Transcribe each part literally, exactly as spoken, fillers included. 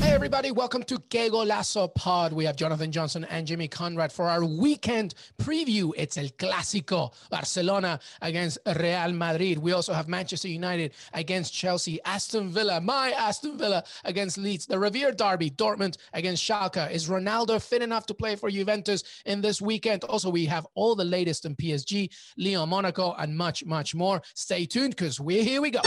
Hey everybody, welcome to Que Golazo Pod. We have Jonathan Johnson and Jimmy Conrad for our weekend preview. It's El Clásico, Barcelona against Real Madrid. We also have Manchester United against Chelsea, Aston Villa, my Aston Villa against Leeds, the Revier Derby, Dortmund against Schalke. Is Ronaldo fit enough to play for Juventus in this weekend? Also, we have all the latest in P S G, Lyon, Monaco, and much, much more. Stay tuned, because we're here we go.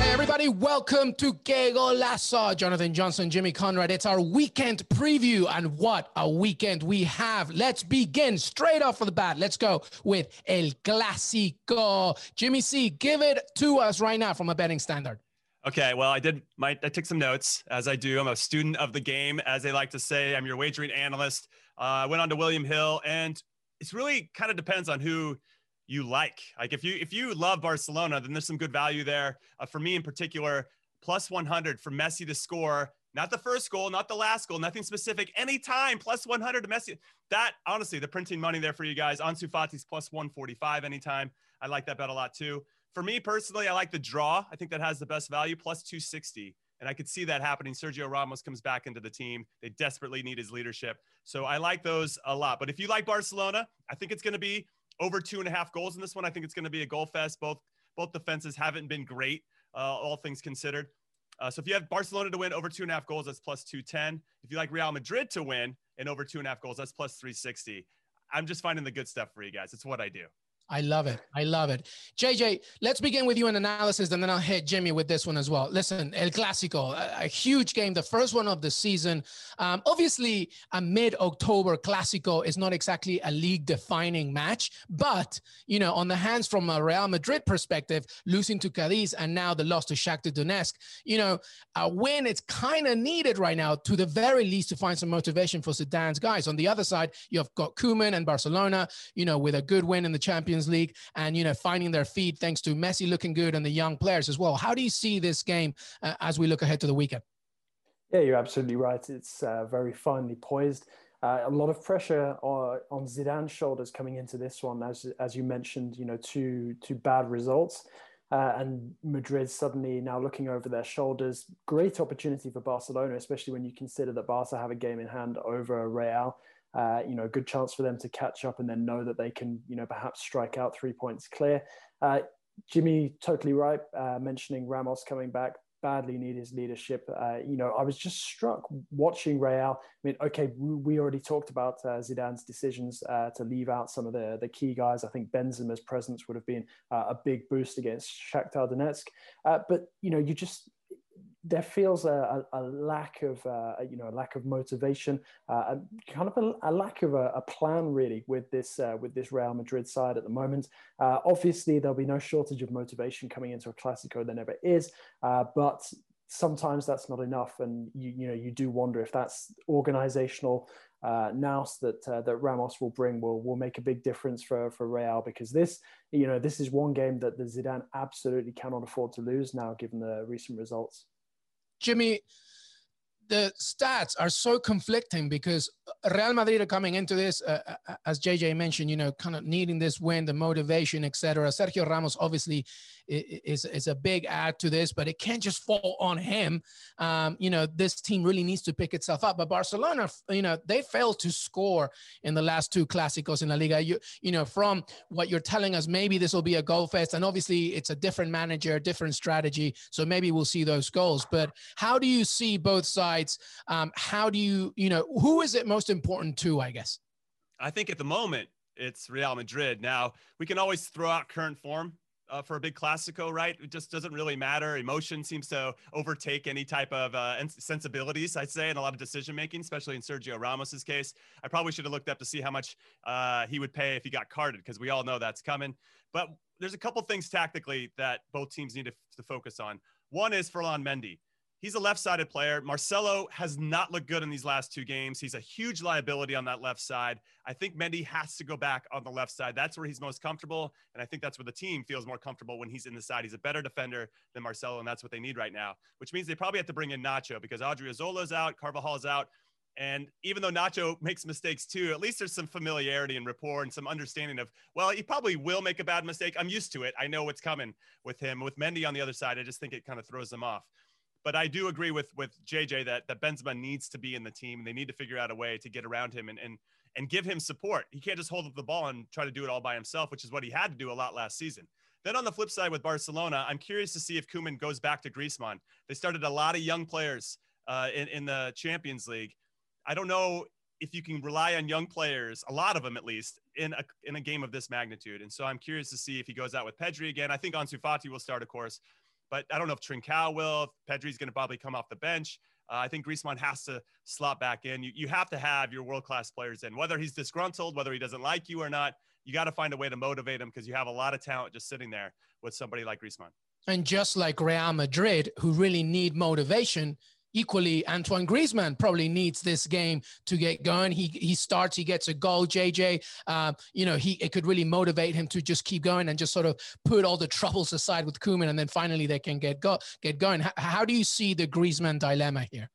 Hey everybody, welcome to Que Golazo. Jonathan Johnson, Jimmy Conrad. It's our weekend preview, and what a weekend we have. Let's begin straight off of the bat. Let's go with El Clásico. Jimmy C, give it to us right now from a betting standard. Okay, well, I did. My, I took some notes, as I do. I'm a student of the game, as they like to say. I'm your wagering analyst. I uh, went on to William Hill, and it's really kind of depends on who you like. Like if you if you love Barcelona, then there's some good value there. Uh, for me in particular, plus one hundred for Messi to score. Not the first goal, not the last goal, nothing specific. Anytime, plus one hundred to Messi. That, honestly, the printing money there for you guys. Ansu Fati's plus one forty-five anytime. I like that bet a lot too. For me personally, I like the draw. I think that has the best value, plus two sixty. And I could see that happening. Sergio Ramos comes back into the team. They desperately need his leadership. So I like those a lot. But if you like Barcelona, I think it's going to be over two and a half goals in this one. I think it's going to be a goal fest. Both both defenses haven't been great, uh, all things considered. Uh, so if you have Barcelona to win over two and a half goals, that's plus two ten. If you like Real Madrid to win and over two and a half goals, that's plus three sixty. I'm just finding the good stuff for you guys. It's what I do. I love it. I love it. J J, let's begin with you in analysis, and then I'll hit Jimmy with this one as well. Listen, El Clásico, a, a huge game, the first one of the season. Um, obviously, a mid-October Clásico is not exactly a league-defining match, but, you know, on the hands from a Real Madrid perspective, losing to Cadiz and now the loss to Shakhtar Donetsk, you know, a win it's kind of needed right now, to the very least, to find some motivation for Zidane's guys. On the other side, you've got Koeman and Barcelona, you know, with a good win in the Champions League and, you know, finding their feet thanks to Messi looking good and the young players as well. How do you see this game uh, as we look ahead to the weekend? Yeah, you're absolutely right. It's uh, very finely poised. Uh, a lot of pressure on, on Zidane's shoulders coming into this one, as as you mentioned. You know, two two bad results, uh, and Madrid suddenly now looking over their shoulders. Great opportunity for Barcelona, especially when you consider that Barca have a game in hand over Real. Uh, you know, good chance for them to catch up and then know that they can, you know, perhaps strike out three points clear. Uh, Jimmy, totally right, uh, mentioning Ramos coming back, badly need his leadership. Uh, you know, I was just struck watching Real. I mean, okay, we already talked about uh, Zidane's decisions uh, to leave out some of the, the key guys. I think Benzema's presence would have been uh, a big boost against Shakhtar Donetsk. Uh, but, you know, you just... there feels a, a, a lack of, uh, you know, a lack of motivation, uh, a, kind of a, a lack of a, a plan, really, with this uh, with this Real Madrid side at the moment. Uh, obviously, there'll be no shortage of motivation coming into a Clásico. There never is, uh, but sometimes that's not enough, and you you know you do wonder if that's organizational uh, nous that uh, that Ramos will bring will will make a big difference for for Real, because this you know this is one game that the Zidane absolutely cannot afford to lose now, given the recent results. Jimmy, the stats are so conflicting because Real Madrid are coming into this, uh, as J J mentioned, you know, kind of needing this win, the motivation, et cetera. Sergio Ramos obviously is, is a big add to this, but it can't just fall on him. Um, you know, this team really needs to pick itself up. But Barcelona, you know, they failed to score in the last two Clásicos in La Liga. You, you know, from what you're telling us, maybe this will be a goal fest. And obviously it's a different manager, different strategy. So maybe we'll see those goals. But how do you see both sides? Um, how do you, you know, who is it most important to, I guess? I think at the moment it's Real Madrid. Now we can always throw out current form uh, for a big Clásico, right? It just doesn't really matter. Emotion seems to overtake any type of uh, sensibilities, I'd say, and a lot of decision-making, especially in Sergio Ramos's case. I probably should have looked up to see how much uh, he would pay if he got carded, because we all know that's coming. But there's a couple things tactically that both teams need to, to focus on. One is Ferland Mendy. he's a left-sided player. Marcelo has not looked good in these last two games. He's a huge liability on that left side. I think Mendy has to go back on the left side. That's where he's most comfortable, and I think that's where the team feels more comfortable when he's in the side. He's a better defender than Marcelo, and that's what they need right now, which means they probably have to bring in Nacho because Odriozola out, Carvajal's out, and even though Nacho makes mistakes too, at least there's some familiarity and rapport and some understanding of, well, he probably will make a bad mistake. I'm used to it. I know what's coming with him. With Mendy on the other side, I just think it kind of throws them off. But I do agree with with J J that, that Benzema needs to be in the team. They need to figure out a way to get around him and, and, and give him support. He can't just hold up the ball and try to do it all by himself, which is what he had to do a lot last season. Then on the flip side with Barcelona, I'm curious to see if Koeman goes back to Griezmann. They started a lot of young players uh, in, in the Champions League. I don't know if you can rely on young players, a lot of them at least, in a, in a game of this magnitude. And so I'm curious to see if he goes out with Pedri again. I think Ansu Fati will start, of course. But I don't know if Trincao will. If Pedri's going to probably come off the bench. Uh, I think Griezmann has to slot back in. You, you have to have your world-class players in. Whether he's disgruntled, whether he doesn't like you or not, you got to find a way to motivate him because you have a lot of talent just sitting there with somebody like Griezmann. And just like Real Madrid, who really need motivation, equally Antoine Griezmann probably needs this game to get going. He he starts, he gets a goal, J J. Uh, you know, he it could really motivate him to just keep going and just sort of put all the troubles aside with Koeman, and then finally they can get, go, get going. H- how do you see the Griezmann dilemma here?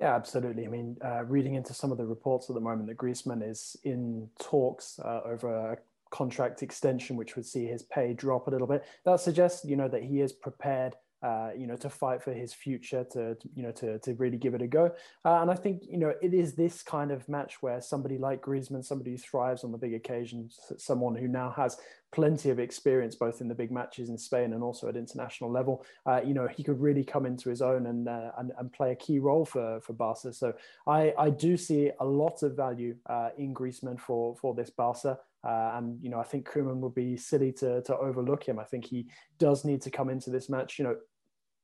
Yeah, absolutely. I mean, uh, reading into some of the reports at the moment that Griezmann is in talks uh, over a contract extension, which would see his pay drop a little bit. That suggests, you know, that he is prepared Uh, you know, to fight for his future, to, to you know, to to really give it a go. Uh, and I think, you know, it is this kind of match where somebody like Griezmann, somebody who thrives on the big occasions, someone who now has plenty of experience, both in the big matches in Spain and also at international level, uh, you know, he could really come into his own and uh, and, and play a key role for, for Barca. So I, I do see a lot of value uh, in Griezmann for, for this Barca. Uh, and, you know, I think Koeman would be silly to to overlook him. I think he does need to come into this match. You know,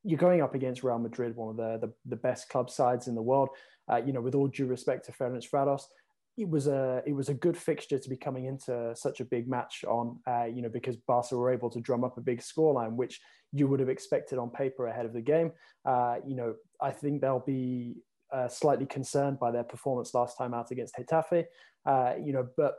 you're going up against Real Madrid, one of the the, the best club sides in the world. Uh, you know, with all due respect to Ferencvaros, it was a it was a good fixture to be coming into such a big match on, uh, you know, because Barca were able to drum up a big scoreline, which you would have expected on paper ahead of the game. Uh, you know, I think they'll be uh, slightly concerned by their performance last time out against Getafe. Uh, you know, but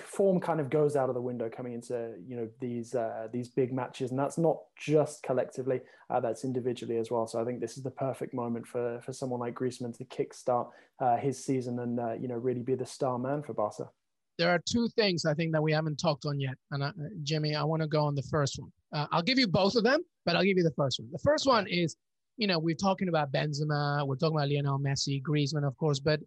form kind of goes out of the window coming into, you know, these uh, these big matches, and that's not just collectively, uh, that's individually as well. So I think this is the perfect moment for for someone like Griezmann to kickstart uh, his season and uh, you know, really be the star man for Barca. There are two things I think that we haven't talked on yet, and I, Jimmy, I want to go on the first one. Uh, I'll give you both of them, but I'll give you the first one. The first one is, you know, we're talking about Benzema, we're talking about Lionel Messi, Griezmann, of course, but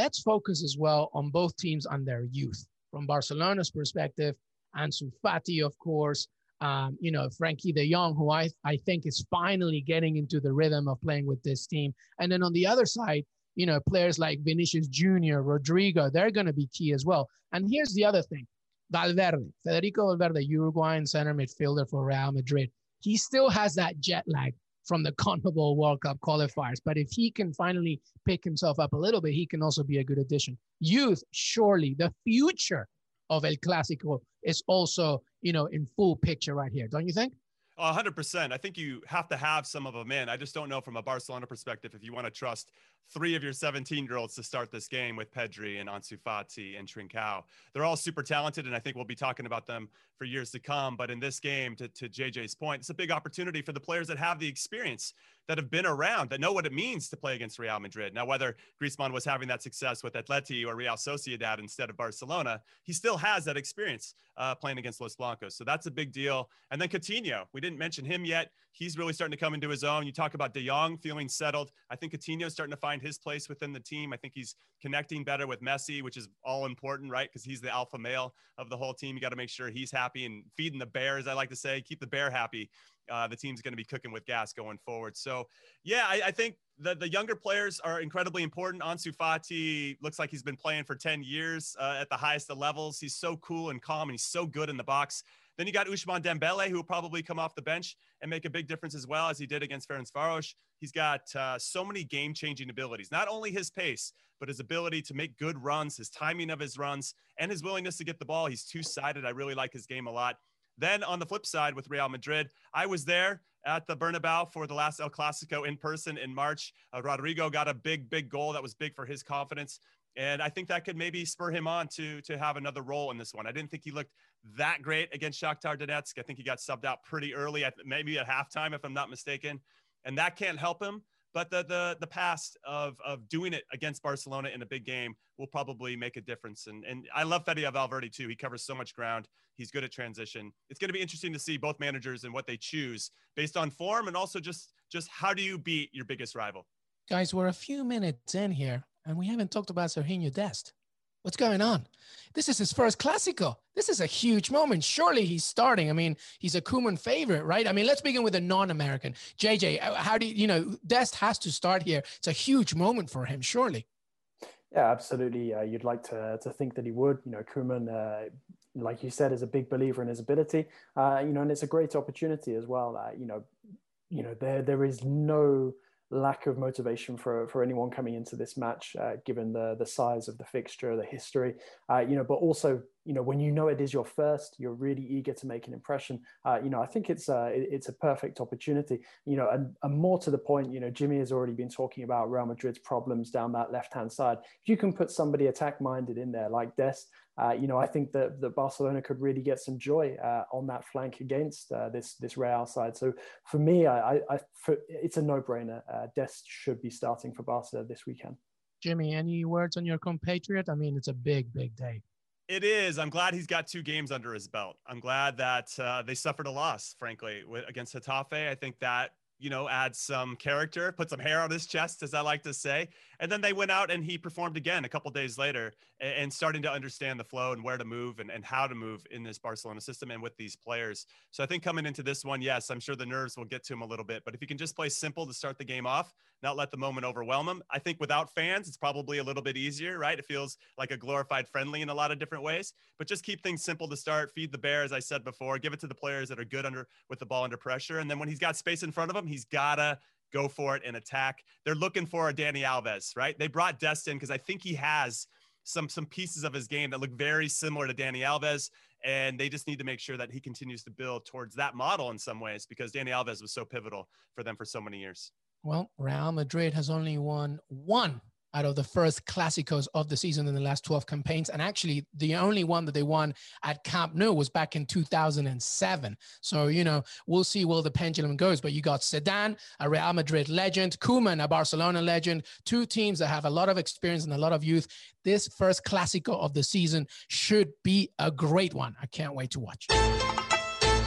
let's focus as well on both teams and their youth. From Barcelona's perspective, Ansu Fati, of course, um, you know, Frankie de Jong, who I, I think is finally getting into the rhythm of playing with this team. And then on the other side, you know, players like Vinicius Junior, Rodrigo, they're going to be key as well. And here's the other thing. Valverde, Federico Valverde, Uruguayan center midfielder for Real Madrid. He still has that jet lag from the CONMEBOL World Cup qualifiers. But if he can finally pick himself up a little bit, he can also be a good addition. Youth, surely, the future of El Clásico is also, you know, in full picture right here, don't you think? A hundred percent. I think you have to have some of them in. I just don't know from a Barcelona perspective if you want to trust three of your seventeen-year-olds to start this game with Pedri and Ansu Fati and Trincao. They're all super talented, and I think we'll be talking about them for years to come. But in this game, to, to J J's point, it's a big opportunity for the players that have the experience, that have been around, that know what it means to play against Real Madrid. Now, whether Griezmann was having that success with Atleti or Real Sociedad instead of Barcelona, he still has that experience uh, playing against Los Blancos. So that's a big deal. And then Coutinho, we didn't mention him yet. He's really starting to come into his own. You talk about De Jong feeling settled. I think Coutinho's starting to find his place within the team. I think he's connecting better with Messi, which is all important, right? Because he's the alpha male of the whole team. You got to make sure he's happy and feeding the bear, as I like to say, keep the bear happy. Uh, the team's going to be cooking with gas going forward. So, yeah, I, I think the, the younger players are incredibly important. Ansu Fati looks like he's been playing for ten years uh, at the highest of levels. He's so cool and calm, and he's so good in the box. Then you got Ousmane Dembele, who will probably come off the bench and make a big difference as well, as he did against Ferencvaros. He's got uh, so many game-changing abilities, not only his pace, but his ability to make good runs, his timing of his runs, and his willingness to get the ball. He's two-sided. I really like his game a lot. Then on the flip side with Real Madrid, I was there at the Bernabeu for the last El Clásico in person in March. Uh, Rodrigo got a big, big goal that was big for his confidence. And I think that could maybe spur him on to, to have another role in this one. I didn't think he looked that great against Shakhtar Donetsk. I think he got subbed out pretty early, at, maybe at halftime, if I'm not mistaken. And that can't help him. But the the the past of of doing it against Barcelona in a big game will probably make a difference. And and I love Fede Valverde too. He covers so much ground. He's good at transition. It's going to be interesting to see both managers and what they choose based on form and also just just how do you beat your biggest rival. Guys, we're a few minutes in here and we haven't talked about Sergiño Dest. What's going on? This is his first Clásico. This is a huge moment. Surely he's starting. I mean, he's a Koeman favorite, right? I mean, let's begin with a non-American. J J, how do you, you know, Dest has to start here. It's a huge moment for him, surely. Yeah, absolutely. Uh, you'd like to to think that he would. You know, Koeman, uh, like you said, is a big believer in his ability. Uh, you know, and it's a great opportunity as well. Uh, you know, you know, there there is no lack of motivation for, for anyone coming into this match, uh, given the the size of the fixture, the history, uh, you know, but also, you know, when you know it is your first, you're really eager to make an impression. Uh, you know, I think it's a, it's a perfect opportunity, you know, and, and more to the point, you know, Jimmy has already been talking about Real Madrid's problems down that left-hand side. If you can put somebody attack-minded in there like Dest, Uh, you know, I think that, that Barcelona could really get some joy uh, on that flank against uh, this this Real side. So for me, I, I, I for, it's a no-brainer. Uh, Dest should be starting for Barca this weekend. Jimmy, any words on your compatriot? I mean, it's a big, big day. It is. I'm glad he's got two games under his belt. I'm glad that uh, they suffered a loss, frankly, with, against Getafe. I think that, you know, add some character, put some hair on his chest, as I like to say. And then they went out and he performed again a couple of days later and, and starting to understand the flow and where to move and, and how to move in this Barcelona system and with these players. So I think coming into this one, yes, I'm sure the nerves will get to him a little bit, but if he can just play simple to start the game off, not let the moment overwhelm him. I think without fans, it's probably a little bit easier, right? It feels like a glorified friendly in a lot of different ways, but just keep things simple to start, feed the bear, as I said before, give it to the players that are good under with the ball under pressure. And then when he's got space in front of him, he's got to go for it and attack. They're looking for a Dani Alves, right? They brought Dest in because I think he has some, some pieces of his game that look very similar to Dani Alves. And they just need to make sure that he continues to build towards that model in some ways, because Dani Alves was so pivotal for them for so many years. Well, Real Madrid has only won one out of the first Clásicos of the season in the last twelve campaigns. And actually, the only one that they won at Camp Nou was back in two thousand seven. So, you know, we'll see where the pendulum goes. But you got Zidane, a Real Madrid legend, Koeman, a Barcelona legend, two teams that have a lot of experience and a lot of youth. This first Clásico of the season should be a great one. I can't wait to watch.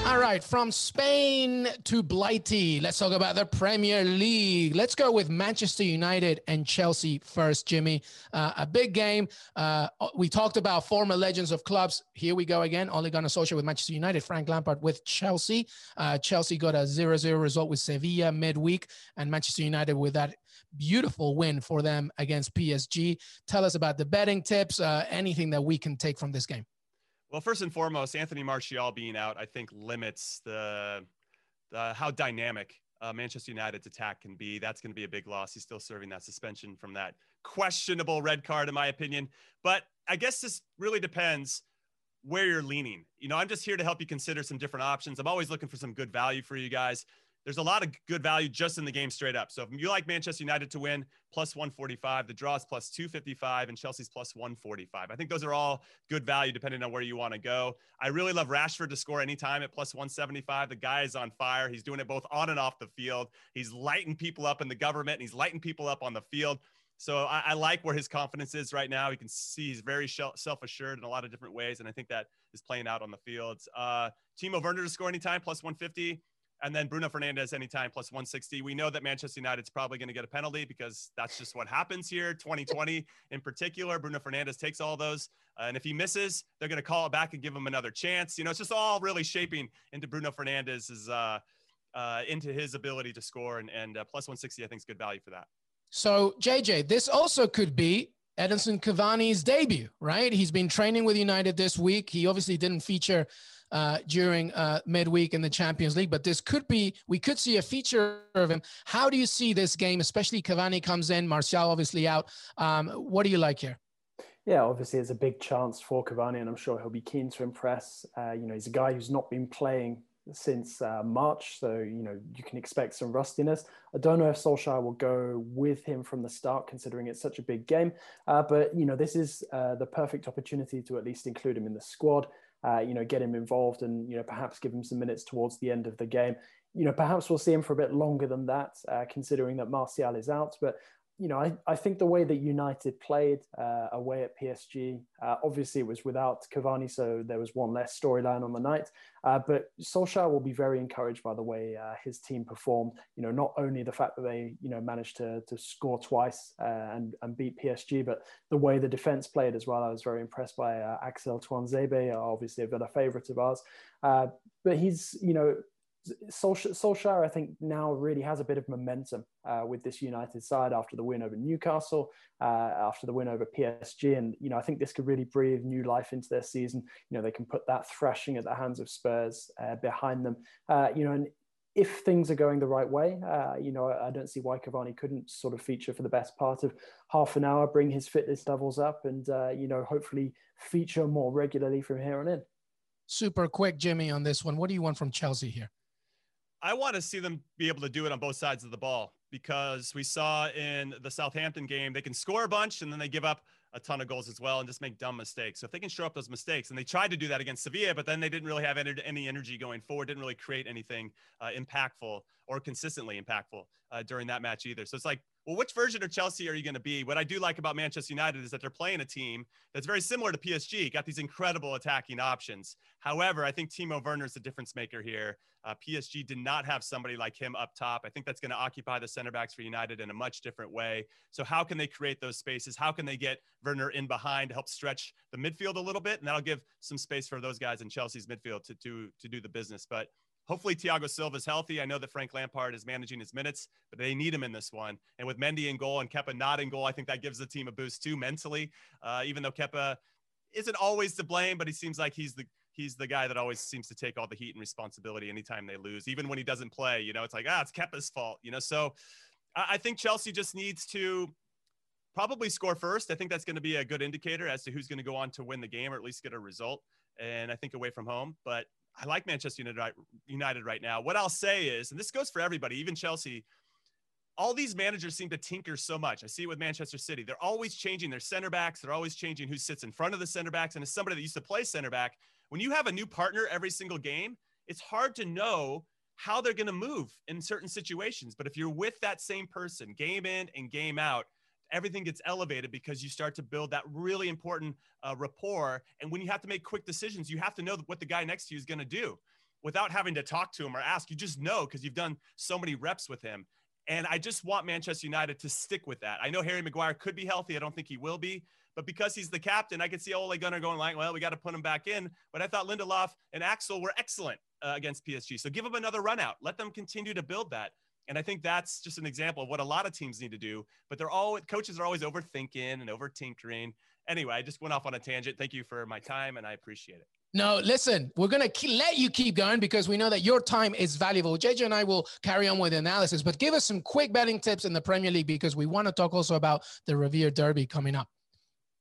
All right, from Spain to Blighty, let's talk about the Premier League. Let's go with Manchester United and Chelsea first, Jimmy. Uh, a big game. Uh, we talked about former legends of clubs. Here we go again. Ole Gunnar Solskjaer with Manchester United, Frank Lampard with Chelsea. Uh, Chelsea got a zero zero result with Sevilla midweek, and Manchester United with that beautiful win for them against P S G. Tell us about the betting tips, uh, anything that we can take from this game. Well, first and foremost, Anthony Martial being out, I think, limits the, the how dynamic uh, Manchester United's attack can be. That's going to be a big loss. He's still serving that suspension from that questionable red card, in my opinion. But I guess this really depends where you're leaning. You know, I'm just here to help you consider some different options. I'm always looking for some good value for you guys. There's a lot of good value just in the game straight up. So if you like Manchester United to win, plus one forty-five, the draw is plus two fifty-five, and Chelsea's plus one forty-five. I think those are all good value depending on where you want to go. I really love Rashford to score anytime at plus one seventy-five. The guy is on fire. He's doing it both on and off the field. He's lighting people up in the government, and he's lighting people up on the field. So I, I like where his confidence is right now. You can see he's very self-assured in a lot of different ways, and I think that is playing out on the fields. Uh, Timo Werner to score anytime, plus one fifty. And then Bruno Fernandes anytime, plus one sixty. We know that Manchester United's probably going to get a penalty because that's just what happens here. twenty twenty in particular, Bruno Fernandes takes all those. Uh, and if he misses, they're going to call it back and give him another chance. You know, it's just all really shaping into Bruno Fernandes's, uh, uh, into his ability to score. And, and uh, plus one sixty, I think, is good value for that. So, J J, this also could be Edinson Cavani's debut, right? He's been training with United this week. He obviously didn't feature Uh, during uh, midweek in the Champions League, but this could be, we could see a feature of him. How do you see this game, especially Cavani comes in, Martial obviously out. Um, what do you like here? Yeah, obviously it's a big chance for Cavani, and I'm sure he'll be keen to impress. Uh, you know, he's a guy who's not been playing since uh, March, so, you know, you can expect some rustiness. I don't know if Solskjaer will go with him from the start, considering it's such a big game. Uh, but, you know, this is uh, the perfect opportunity to at least include him in the squad, uh, you know, get him involved and, you know, perhaps give him some minutes towards the end of the game. You know, perhaps we'll see him for a bit longer than that, uh, considering that Martial is out. But, you know, I, I think the way that United played uh, away at P S G, uh, obviously it was without Cavani, so there was one less storyline on the night. Uh, but Solskjaer will be very encouraged by the way uh, his team performed. You know, not only the fact that they, you know, managed to to score twice uh, and, and beat P S G, but the way the defence played as well. I was very impressed by uh, Axel Tuanzebe, obviously a Villa favourite of ours. Uh, but he's, you know, Solskjaer, Solskjaer, I think, now really has a bit of momentum uh, with this United side after the win over Newcastle, uh, after the win over P S G. And, you know, I think this could really breathe new life into their season. You know, they can put that thrashing at the hands of Spurs uh, behind them, uh, you know, and if things are going the right way, uh, you know, I don't see why Cavani couldn't sort of feature for the best part of half an hour, bring his fitness levels up and, uh, you know, hopefully feature more regularly from here on in. Super quick, Jimmy, on this one. What do you want from Chelsea here? I want to see them be able to do it on both sides of the ball, because we saw in the Southampton game, they can score a bunch and then they give up a ton of goals as well and just make dumb mistakes. So if they can shore up those mistakes, and they tried to do that against Sevilla, but then they didn't really have any energy going forward, didn't really create anything uh, impactful or consistently impactful uh, during that match either. So it's like, well, which version of Chelsea are you going to be? What I do like about Manchester United is that they're playing a team that's very similar to P S G, got these incredible attacking options. However, I think Timo Werner is the difference maker here. Uh, P S G did not have somebody like him up top. I think that's going to occupy the center backs for United in a much different way. So how can they create those spaces? How can they get Werner in behind to help stretch the midfield a little bit? And that'll give some space for those guys in Chelsea's midfield to, to, to do the business. But hopefully Thiago Silva's healthy. I know that Frank Lampard is managing his minutes, but they need him in this one. And with Mendy in goal and Kepa not in goal, I think that gives the team a boost too mentally, uh, even though Kepa isn't always to blame, but he seems like he's the he's the guy that always seems to take all the heat and responsibility anytime they lose. Even when he doesn't play, you know, it's like, ah, it's Kepa's fault, you know. So I, I think Chelsea just needs to probably score first. I think that's going to be a good indicator as to who's going to go on to win the game or at least get a result. And I think away from home, but I like Manchester United, United right now. What I'll say is, and this goes for everybody, even Chelsea, all these managers seem to tinker so much. I see it with Manchester City. They're always changing their center backs. They're always changing who sits in front of the center backs. And as somebody that used to play center back, when you have a new partner every single game, it's hard to know how they're going to move in certain situations. But if you're with that same person, game in and game out, everything gets elevated because you start to build that really important uh, rapport. And when you have to make quick decisions, you have to know what the guy next to you is going to do without having to talk to him or ask. You just know because you've done so many reps with him. And I just want Manchester United to stick with that. I know Harry Maguire could be healthy. I don't think he will be. But because he's the captain, I could see Ole Gunnar going like, well, we got to put him back in. But I thought Lindelof and Axel were excellent uh, against P S G. So give them another run out. Let them continue to build that. And I think that's just an example of what a lot of teams need to do, but they're all coaches are always overthinking and over tinkering. Anyway, I just went off on a tangent. Thank you for my time and I appreciate it. No, listen, we're going to let you keep going because we know that your time is valuable. J J and I will carry on with analysis, but give us some quick betting tips in the Premier League because we want to talk also about the Revier Derby coming up.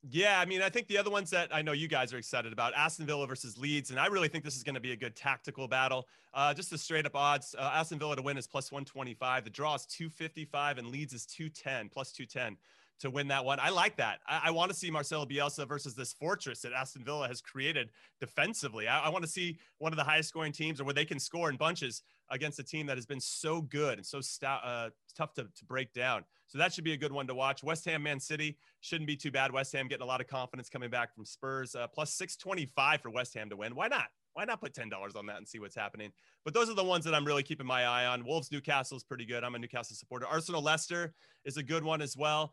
Yeah, I mean, I think the other ones that I know you guys are excited about, Aston Villa versus Leeds, and I really think this is going to be a good tactical battle. Uh, just the straight-up odds, uh, Aston Villa to win is plus one twenty-five. The draw is two fifty-five, and Leeds is two ten, plus two ten to win that one. I like that. I, I want to see Marcelo Bielsa versus this fortress that Aston Villa has created defensively. I, I want to see one of the highest-scoring teams or where they can score in bunches against a team that has been so good and so stout, uh, tough to, to break down. So that should be a good one to watch. West Ham, Man City shouldn't be too bad. West Ham getting a lot of confidence coming back from Spurs. Uh, plus six twenty-five for West Ham to win. Why not? Why not put ten dollars on that and see what's happening? But those are the ones that I'm really keeping my eye on. Wolves, Newcastle is pretty good. I'm a Newcastle supporter. Arsenal, Leicester is a good one as well.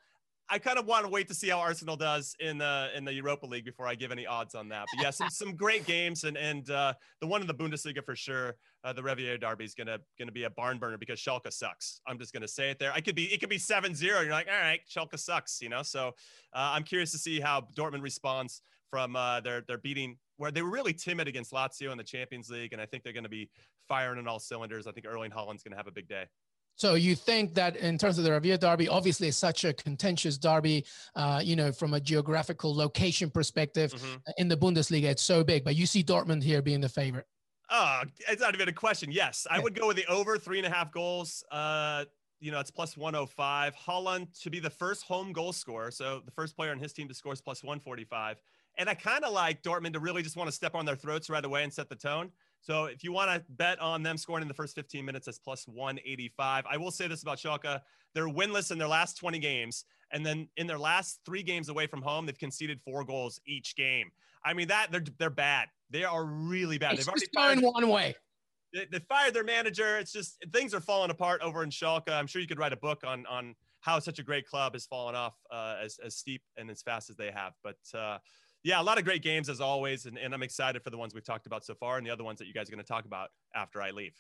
I kind of want to wait to see how Arsenal does in the in the Europa League before I give any odds on that. But yeah, some, some great games and and uh, the one in the Bundesliga for sure. Uh, the Revier Derby is gonna gonna be a barn burner because Schalke sucks. I'm just gonna say it there. I could be it could be seven zero. You're like, all right, Schalke sucks, you know. So uh, I'm curious to see how Dortmund responds from uh, their their beating where they were really timid against Lazio in the Champions League, and I think they're gonna be firing on all cylinders. I think Erling Haaland's gonna have a big day. So you think that in terms of the Revier Derby, obviously it's such a contentious derby, uh, you know, from a geographical location perspective, mm-hmm. in the Bundesliga, it's so big, but you see Dortmund here being the favorite. Oh, it's not even a question. Yes, I yeah. would go with the over three and a half goals. Uh, you know, it's plus one oh five. Haaland to be the first home goal scorer. So the first player on his team to score is plus one forty-five. And I kind of like Dortmund to really just want to step on their throats right away and set the tone. So if you want to bet on them scoring in the first fifteen minutes, that's plus one eighty-five. I will say this about Schalke. They're winless in their last twenty games. And then in their last three games away from home, they've conceded four goals each game. I mean, that they're, they're bad. They are really bad. It's they've just already going one way. They, they fired their manager. It's just things are falling apart over in Schalke. I'm sure you could write a book on on how such a great club has fallen off uh, as, as steep and as fast as they have. But uh, yeah, a lot of great games as always. And, and I'm excited for the ones we've talked about so far and the other ones that you guys are going to talk about after I leave.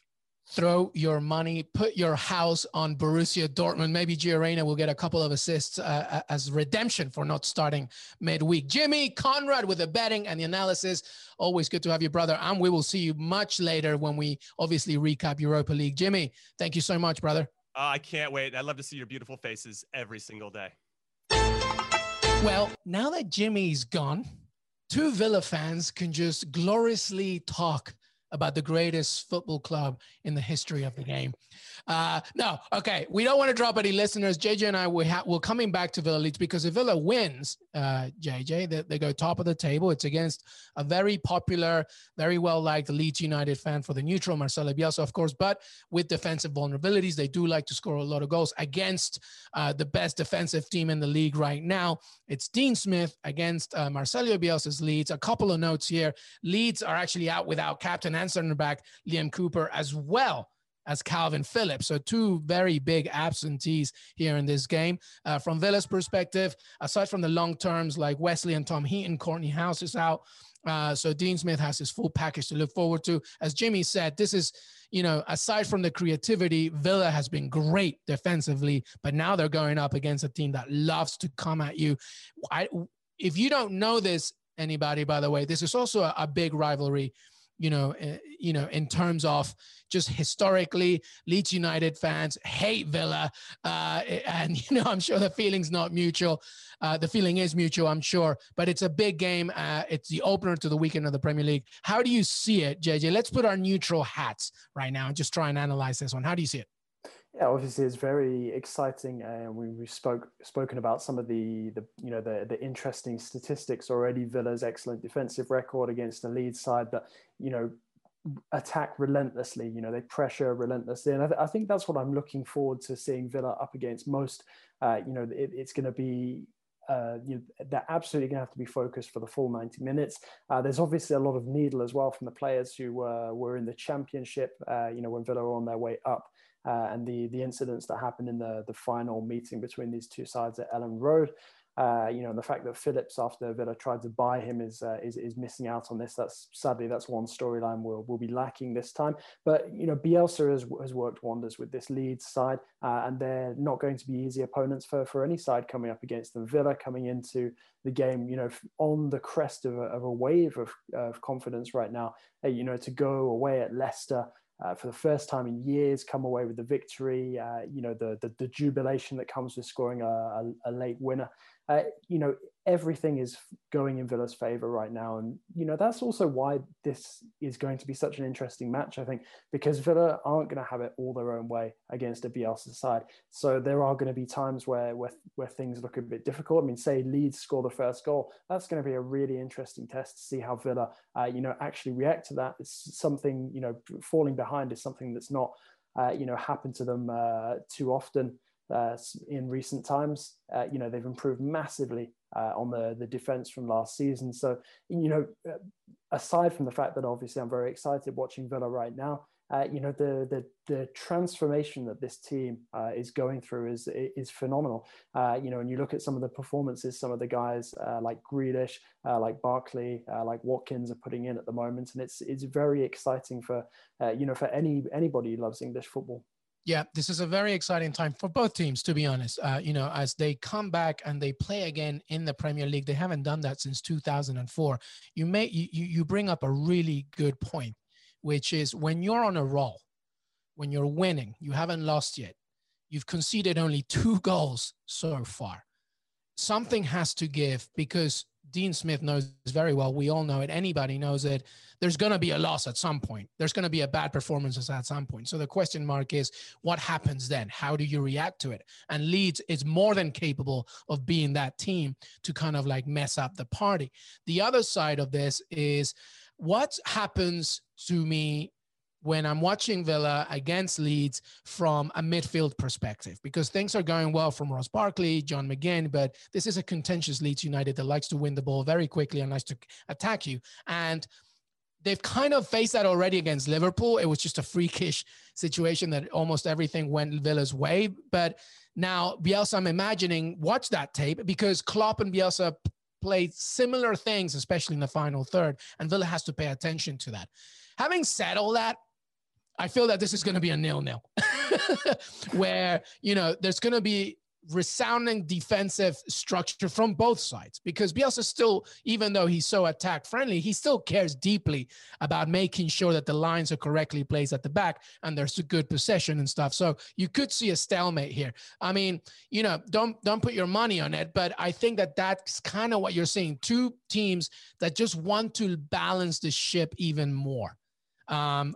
Throw your money, put your house on Borussia Dortmund. Maybe Giorena will get a couple of assists uh, as redemption for not starting midweek. Jimmy Conrad with the betting and the analysis. Always good to have you, brother. And we will see you much later when we obviously recap Europa League. Jimmy, thank you so much, brother. Uh, I can't wait. I love to see your beautiful faces every single day. Well, now that Jimmy's gone, two Villa fans can just gloriously talk about the greatest football club in the history of the game. Uh, no, okay, we don't want to drop any listeners. J J and I, we ha- we're coming back to Villa Leeds because if Villa wins, uh, J J, they, they go top of the table. It's against a very popular, very well-liked Leeds United fan for the neutral, Marcelo Bielsa, of course, but with defensive vulnerabilities. They do like to score a lot of goals against uh, the best defensive team in the league right now. It's Dean Smith against uh, Marcelo Bielsa's Leeds. A couple of notes here. Leeds are actually out without captain and center back Liam Cooper, as well as Calvin Phillips. So two very big absentees here in this game. Uh, from Villa's perspective, aside from the long terms like Wesley and Tom Heaton, Courtney House is out. Uh, so Dean Smith has his full package to look forward to. As Jimmy said, this is, you know, aside from the creativity, Villa has been great defensively, but now they're going up against a team that loves to come at you. I, if you don't know this, anybody, by the way, this is also a, a big rivalry. You know, uh, you know, in terms of just historically, Leeds United fans hate Villa. Uh, and, you know, I'm sure the feeling's not mutual. Uh, the feeling is mutual, I'm sure. But it's a big game. Uh, it's the opener to the weekend of the Premier League. How do you see it, J J? Let's put our neutral hats right now and just try and analyze this one. How do you see it? Yeah, obviously it's very exciting, and uh, we, we've spoke spoken about some of the the you know the the interesting statistics already. Villa's excellent defensive record against the Leeds side that you know attack relentlessly. You know they pressure relentlessly, and I, th- I think that's what I'm looking forward to seeing Villa up against most. Uh, you know it, it's going to be. Uh, you know, they're absolutely going to have to be focused for the full ninety minutes. Uh, there's obviously a lot of needle as well from the players who uh, were in the Championship. Uh, you know when Villa were on their way up. Uh, and the the incidents that happened in the the final meeting between these two sides at Ellen Road, uh, you know, and the fact that Phillips, after Villa tried to buy him, is uh, is is missing out on this. That's sadly that's one storyline we'll we'll be lacking this time. But you know, Bielsa has has worked wonders with this Leeds side, uh, and they're not going to be easy opponents for for any side coming up against them. Villa coming into the game, you know, on the crest of a, of a wave of of confidence right now. Uh, you know, to go away at Leicester. Uh, for the first time in years, come away with the victory, uh, you know, the, the the jubilation that comes with scoring a, a, a late winner. Uh, you know, everything is going in Villa's favour right now. And, you know, that's also why this is going to be such an interesting match, I think, because Villa aren't going to have it all their own way against a Bielsa side. So there are going to be times where, where where things look a bit difficult. I mean, say Leeds score the first goal. That's going to be a really interesting test to see how Villa, uh, you know, actually react to that. It's something, you know, falling behind is something that's not, uh, you know, happened to them uh, too often. Uh, in recent times, uh, you know, they've improved massively uh, on the, the defense from last season. So, you know, aside from the fact that obviously I'm very excited watching Villa right now, uh, you know, the, the the transformation that this team uh, is going through is is phenomenal. Uh, you know, and you look at some of the performances, some of the guys uh, like Grealish, uh, like Barkley, uh, like Watkins are putting in at the moment. And it's it's very exciting for, uh, you know, for any anybody who loves English football. Yeah, this is a very exciting time for both teams, to be honest. Uh, you know, as they come back and they play again in the Premier League, they haven't done that since two thousand four. You may you you bring up a really good point, which is when you're on a roll, when you're winning, you haven't lost yet, You've conceded only two goals so far. Something has to give, because Dean Smith knows very well. We all know it. Anybody knows it. There's going to be a loss at some point. There's going to be a bad performance at some point. So the question mark is, what happens then? How do you react to it? And Leeds is more than capable of being that team to kind of like mess up the party. The other side of this is what happens to me when I'm watching Villa against Leeds from a midfield perspective, because things are going well from Ross Barkley, John McGinn, but this is a contentious Leeds United that likes to win the ball very quickly and likes to attack you. And they've kind of faced that already against Liverpool. It was just a freakish situation that almost everything went Villa's way. But now Bielsa, I'm imagining, watch that tape, because Klopp and Bielsa played similar things, especially in the final third, and Villa has to pay attention to that. Having said all that, I feel that this is going to be a nil-nil where, you know, there's going to be resounding defensive structure from both sides, because Bielsa still, even though he's so attack friendly, he still cares deeply about making sure that the lines are correctly placed at the back and there's a good possession and stuff. So you could see a stalemate here. I mean, you know, don't, don't put your money on it, but I think that that's kind of what you're seeing. Two teams that just want to balance the ship even more. Um,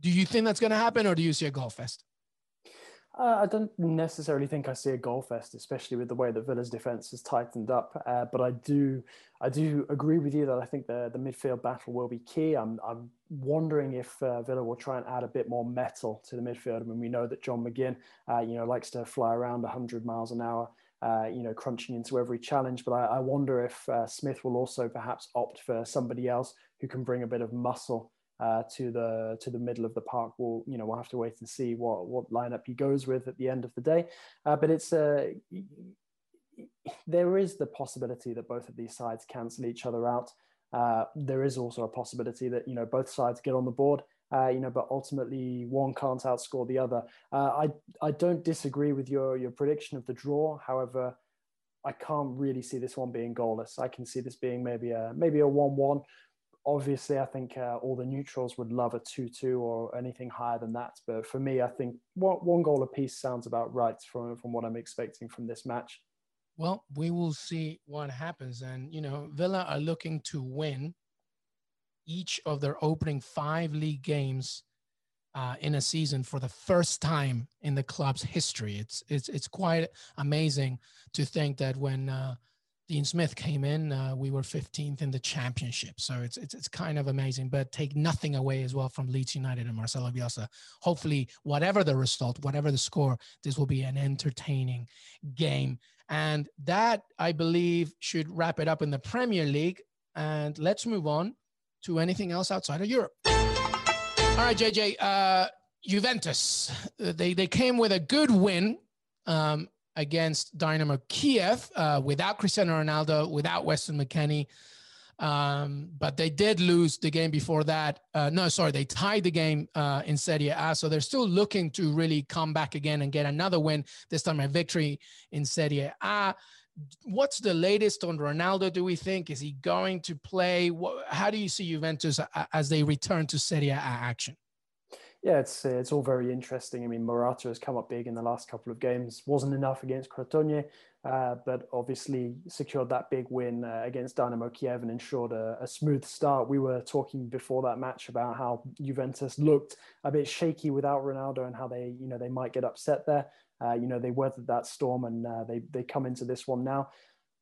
Do you think that's going to happen, or do you see a goal fest? Uh, I don't necessarily think I see a goal fest, especially with the way that Villa's defence has tightened up. Uh, but I do, I do agree with you that I think the the midfield battle will be key. I'm I'm wondering if uh, Villa will try and add a bit more metal to the midfield. I mean, we know that John McGinn, uh, you know, likes to fly around one hundred miles an hour. Uh, you know, crunching into every challenge. But I, I wonder if uh, Smith will also perhaps opt for somebody else who can bring a bit of muscle Uh, to the to the middle of the park. We'll you know we'll have to wait and see what what lineup he goes with at the end of the day. Uh, but it's uh, there is the possibility that both of these sides cancel each other out. Uh, there is also a possibility that you know both sides get on the board. Uh, you know, but ultimately one can't outscore the other. Uh, I I don't disagree with your your prediction of the draw. However, I can't really see this one being goalless. I can see this being maybe a maybe a one-one. Obviously, I think uh, all the neutrals would love a two-two or anything higher than that. But for me, I think one, one goal apiece sounds about right from, from what I'm expecting from this match. Well, we will see what happens. And, you know, Villa are looking to win each of their opening five league games uh, in a season for the first time in the club's history. It's, it's, it's quite amazing to think that when uh, – Dean Smith came in, uh, we were fifteenth in the championship. So it's, it's it's kind of amazing, but take nothing away as well from Leeds United and Marcelo Bielsa. Hopefully, whatever the result, whatever the score, this will be an entertaining game. And that, I believe, should wrap it up in the Premier League. And let's move on to anything else outside of Europe. All right, J J, uh, Juventus. They, they came with a good win. Um, against Dynamo Kiev, uh, without Cristiano Ronaldo, without Weston McKennie. Um, but they did lose the game before that. Uh, no, sorry, they tied the game uh, in Serie A. So they're still looking to really come back again and get another win, this time a victory in Serie A. What's the latest on Ronaldo, do we think? Is he going to play? How do you see Juventus as they return to Serie A action? Yeah, it's it's all very interesting. I mean, Morata has come up big in the last couple of games. Wasn't enough against Crotone, uh, but obviously secured that big win uh, against Dynamo Kiev and ensured a, a smooth start. We were talking before that match about how Juventus looked a bit shaky without Ronaldo and how they, you know, they might get upset there. Uh, you know, they weathered that storm and uh, they they come into this one now.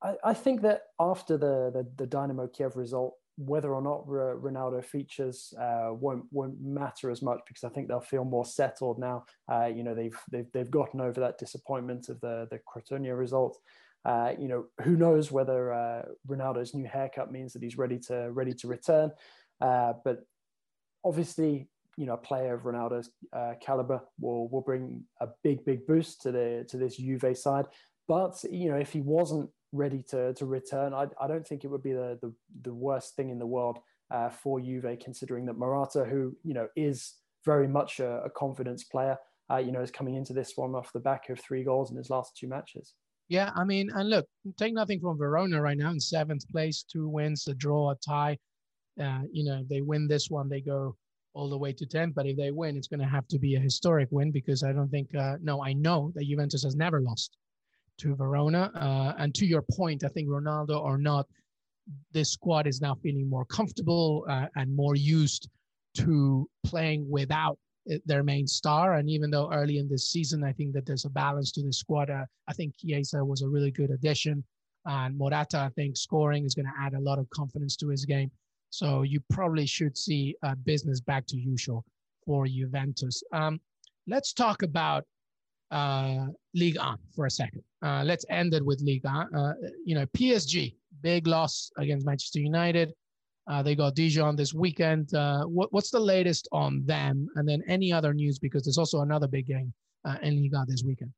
I, I think that after the, the the Dynamo Kiev result, whether or not Ronaldo features uh, won't won't matter as much, because I think they'll feel more settled now. Uh, you know, they've they've they've gotten over that disappointment of the the Crotone result. Uh, you know, who knows whether uh, Ronaldo's new haircut means that he's ready to ready to return. Uh, but obviously, you know, a player of Ronaldo's uh, caliber will will bring a big big boost to the to this Juve side. But you know, if he wasn't ready to to return, I, I don't think it would be the the, the worst thing in the world uh, for Juve, considering that Morata, who you know is very much a, a confidence player, uh, you know is coming into this one off the back of three goals in his last two matches. Yeah, I mean, and look, take nothing from Verona right now in seventh place, two wins, a draw, a tie. Uh, you know, they win this one, they go all the way to tenth. But if they win, it's going to have to be a historic win, because I don't think, uh, no, I know that Juventus has never lost to Verona. Uh, and to your point, I think Ronaldo or not, this squad is now feeling more comfortable uh, and more used to playing without their main star. And even though early in this season, I think that there's a balance to the squad. Uh, I think Chiesa was a really good addition. And Morata, I think, scoring is going to add a lot of confidence to his game. So you probably should see uh, business back to usual for Juventus. Um, let's talk about uh, Ligue one for a second. Uh, let's end it with Ligue one. Uh, you know, P S G, big loss against Manchester United. Uh, they got Dijon this weekend. Uh, what, what's the latest on them? And then any other news, because there's also another big game uh, in Ligue one this weekend.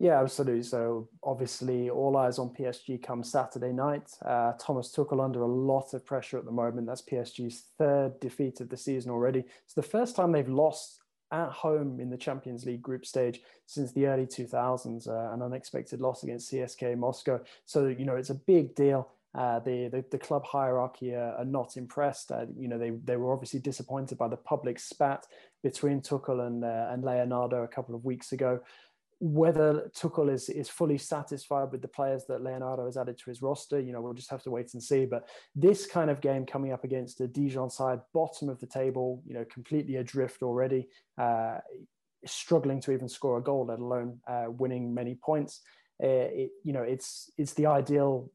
Yeah, absolutely. So obviously all eyes on P S G come Saturday night. Uh, Thomas Tuchel under a lot of pressure at the moment. That's P S G's third defeat of the season already. It's the first time they've lost at home in the Champions League group stage since the early two thousands, uh, an unexpected loss against C S K A Moscow. So, you know, it's a big deal. Uh, the, the the club hierarchy are, are not impressed. Uh, you know, they they were obviously disappointed by the public spat between Tuchel and uh, and Leonardo a couple of weeks ago. Whether Tuchel is, is fully satisfied with the players that Leonardo has added to his roster, you know, we'll just have to wait and see. But this kind of game coming up against the Dijon side, bottom of the table, you know, completely adrift already, uh, struggling to even score a goal, let alone uh, winning many points. Uh, it, you know, it's it's the ideal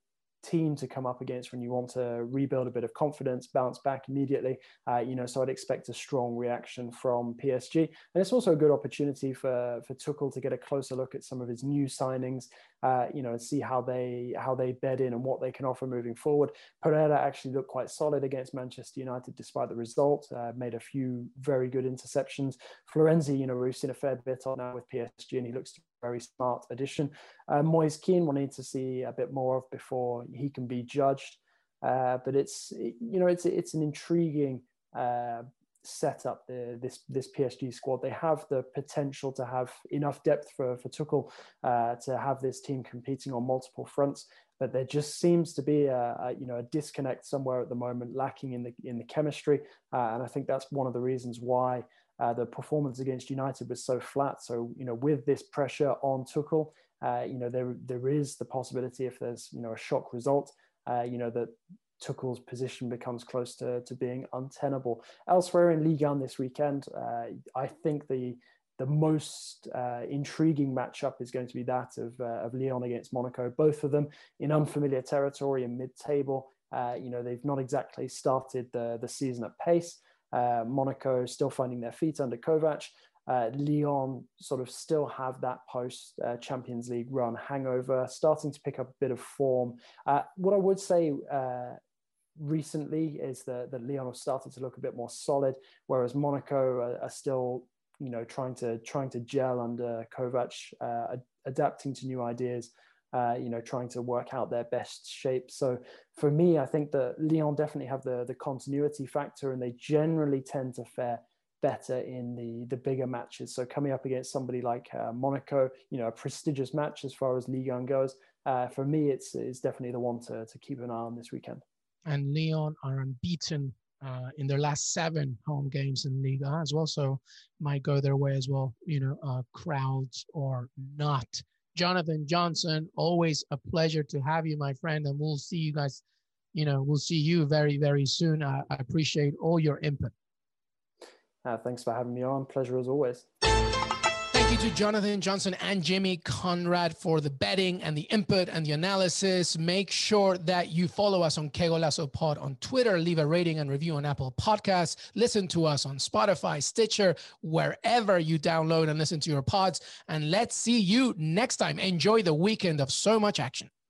team to come up against when you want to rebuild a bit of confidence, bounce back immediately, uh, you know, so I'd expect a strong reaction from P S G. And it's also a good opportunity for, for Tuchel to get a closer look at some of his new signings, uh, you know, and see how they how they bed in and what they can offer moving forward. Pereira actually looked quite solid against Manchester United, despite the result, uh, made a few very good interceptions. Florenzi, you know, we've seen a fair bit on now with P S G, and he looks to very smart addition. Uh, Moise Kean we'll need to see a bit more of before he can be judged. Uh, but it's, you know, it's it's an intriguing uh, setup, the, this this P S G squad. They have the potential to have enough depth for, for Tuchel uh, to have this team competing on multiple fronts. But there just seems to be a, a you know a disconnect somewhere at the moment, lacking in the in the chemistry. Uh, and I think that's one of the reasons why Uh, the performance against United was so flat. So, you know, with this pressure on Tuchel, uh, you know, there there is the possibility, if there's, you know, a shock result, uh, you know, that Tuchel's position becomes close to, to being untenable. Elsewhere in Ligue one this weekend, uh, I think the the most uh, intriguing matchup is going to be that of, uh, of Lyon against Monaco. Both of them in unfamiliar territory and mid-table. Uh, you know, they've not exactly started the, the season at pace. Uh, Monaco still finding their feet under Kovac. Uh, Lyon sort of still have that post uh, Champions League run hangover, starting to pick up a bit of form. Uh, what I would say uh, recently is that, that Lyon have started to look a bit more solid, whereas Monaco are, are still, you know, trying to trying to gel under Kovac, uh, adapting to new ideas. Uh, you know, trying to work out their best shape. So for me, I think that Lyon definitely have the, the continuity factor, and they generally tend to fare better in the, the bigger matches. So coming up against somebody like uh, Monaco, you know, a prestigious match as far as Ligue one goes, uh, for me, it's, it's definitely the one to, to keep an eye on this weekend. And Lyon are unbeaten uh, in their last seven home games in Ligue one as well. So might go their way as well, you know, uh, crowds or not. Jonathan Johnson, always a pleasure to have you, my friend. And we'll see you guys, you know, we'll see you very, very soon. I, I appreciate all your input. Uh, thanks for having me on. Pleasure as always. Thank you to Jonathan Johnson and Jimmy Conrad for the betting and the input and the analysis. Make sure that you follow us on Que Golazo Pod on Twitter. Leave a rating and review on Apple Podcasts. Listen to us on Spotify, Stitcher, wherever you download and listen to your pods. And let's see you next time. Enjoy the weekend of so much action.